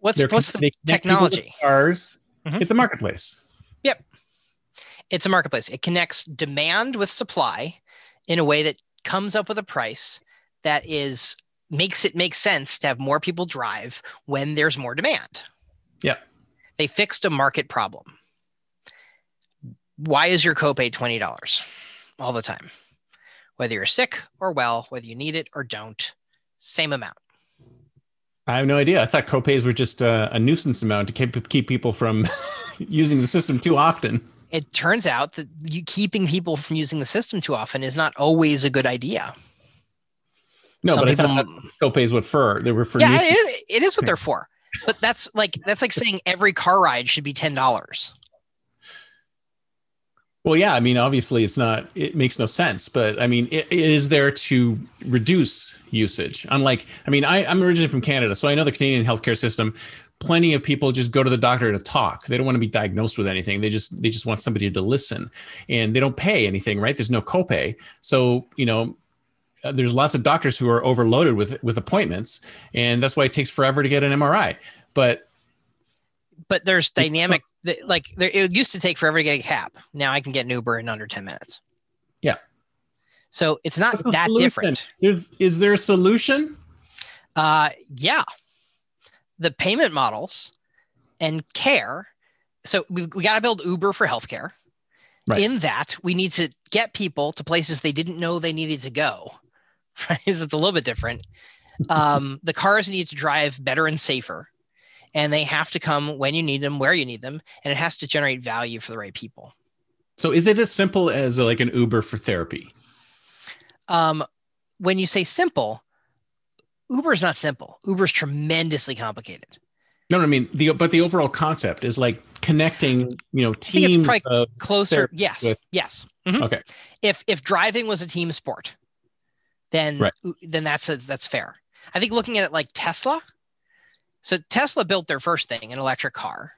what's the technology? Cars. Mm-hmm. It's a marketplace. Yep. It's a marketplace. It connects demand with supply in a way that comes up with a price that is, makes it make sense to have more people drive when there's more demand. Yeah. They fixed a market problem. Why is your copay $20 all the time? Whether you're sick or well, whether you need it or don't, same amount. I have no idea. I thought copays were just a nuisance amount to keep people from using the system too often. It turns out that keeping people from using the system too often is not always a good idea. No, some but people, I thought copays were for, they were for. Yeah, it is what they're for. But that's like saying every car ride should be $10. Well, yeah, I mean, obviously it's not, it makes no sense, but I mean, it is there to reduce usage. Unlike, I mean, I'm originally from Canada, so I know the Canadian healthcare system, plenty of people just go to the doctor to talk. They don't want to be diagnosed with anything. They just want somebody to listen, and they don't pay anything, right? There's no copay. So, you know, there's lots of doctors who are overloaded with appointments, and that's why it takes forever to get an MRI. But there's dynamic, like it used to take forever to get a cab. Now I can get an Uber in under 10 minutes. Yeah. So it's not that different. Is there a solution? Yeah. The payment models and care. So we got to build Uber for healthcare. Right. In that, we need to get people to places they didn't know they needed to go. Right? It's a little bit different. The cars need to drive better and safer. And they have to come when you need them, where you need them, and it has to generate value for the right people. So is it as simple as like an Uber for therapy? When you say simple, Uber is not simple. Uber is tremendously complicated. No, I mean, but the overall concept is like connecting, you know, teams. I think it's probably closer. Yes. Mm-hmm. Okay. If driving was a team sport, then right. Then that's fair. I think looking at it like Tesla. So Tesla built their first thing, an electric car,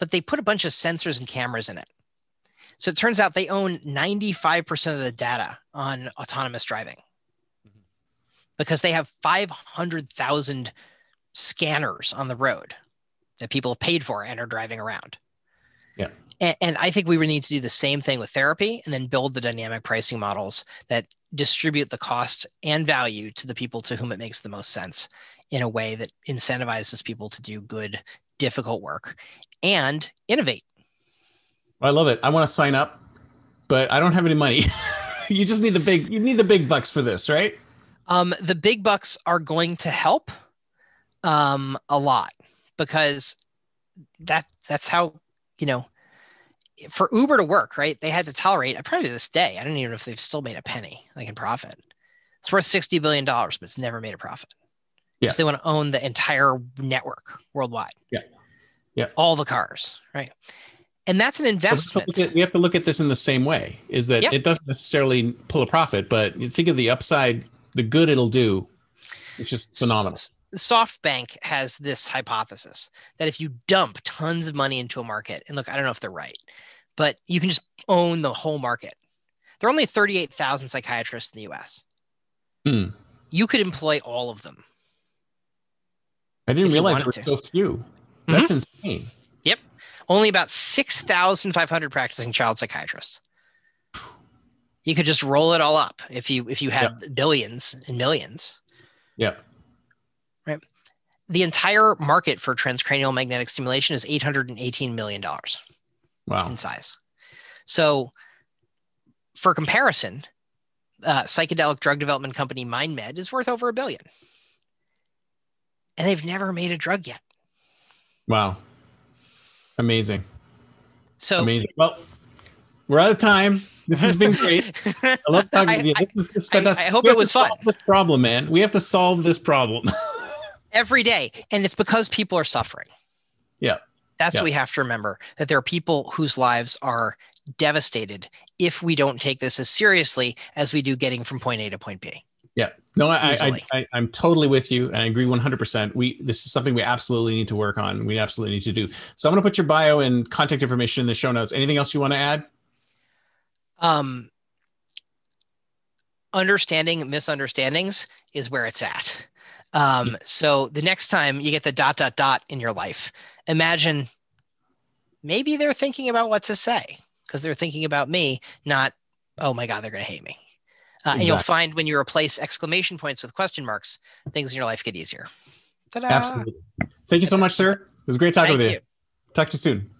but they put a bunch of sensors and cameras in it. So it turns out they own 95% of the data on autonomous driving because they have 500,000 scanners on the road that people have paid for and are driving around. Yeah. And I think we would need to do the same thing with therapy and then build the dynamic pricing models that distribute the costs and value to the people to whom it makes the most sense, in a way that incentivizes people to do good, difficult work and innovate. I love it. I want to sign up, but I don't have any money. You just need the big bucks for this, right? The big bucks are going to help a lot, because that's how, you know, for Uber to work, right? They had to tolerate, probably to this day, I don't even know if they've still made a penny like in profit. It's worth $60 billion, but it's never made a profit. Because they want to own the entire network worldwide. Yeah. Yeah. All the cars. Right. And that's an investment. We have to look at this in the same way, is that it doesn't necessarily pull a profit, but you think of the upside, the good it'll do. It's just phenomenal. SoftBank has this hypothesis that if you dump tons of money into a market, and look, I don't know if they're right, but you can just own the whole market. There are only 38,000 psychiatrists in the US. Hmm. You could employ all of them. I didn't realize there were so few. That's insane. Yep. Only about 6,500 practicing child psychiatrists. You could just roll it all up if you had billions and millions. Yeah. Right. The entire market for transcranial magnetic stimulation is $818 million. Wow. In size. So for comparison, psychedelic drug development company MindMed is worth over $1 billion. And they've never made a drug yet. Wow. Amazing. So amazing. Well, we're out of time. This has been great. I love talking to you. This is fantastic. I hope it was fun. This problem, man. We have to solve this problem. Every day. And it's because people are suffering. Yeah. That's what we have to remember, that there are people whose lives are devastated if we don't take this as seriously as we do getting from point A to point B. Yeah, no, I'm totally with you. I agree 100%. This is something we absolutely need to work on. We absolutely need to do. So I'm going to put your bio and contact information in the show notes. Anything else you want to add? Understanding misunderstandings is where it's at. So the next time you get the ... in your life, imagine maybe they're thinking about what to say because they're thinking about me, not, oh my God, they're going to hate me. Exactly. And you'll find when you replace exclamation points with question marks, things in your life get easier. Ta-da. Absolutely. Thank you so much, sir. It was great talking with you. Talk to you soon.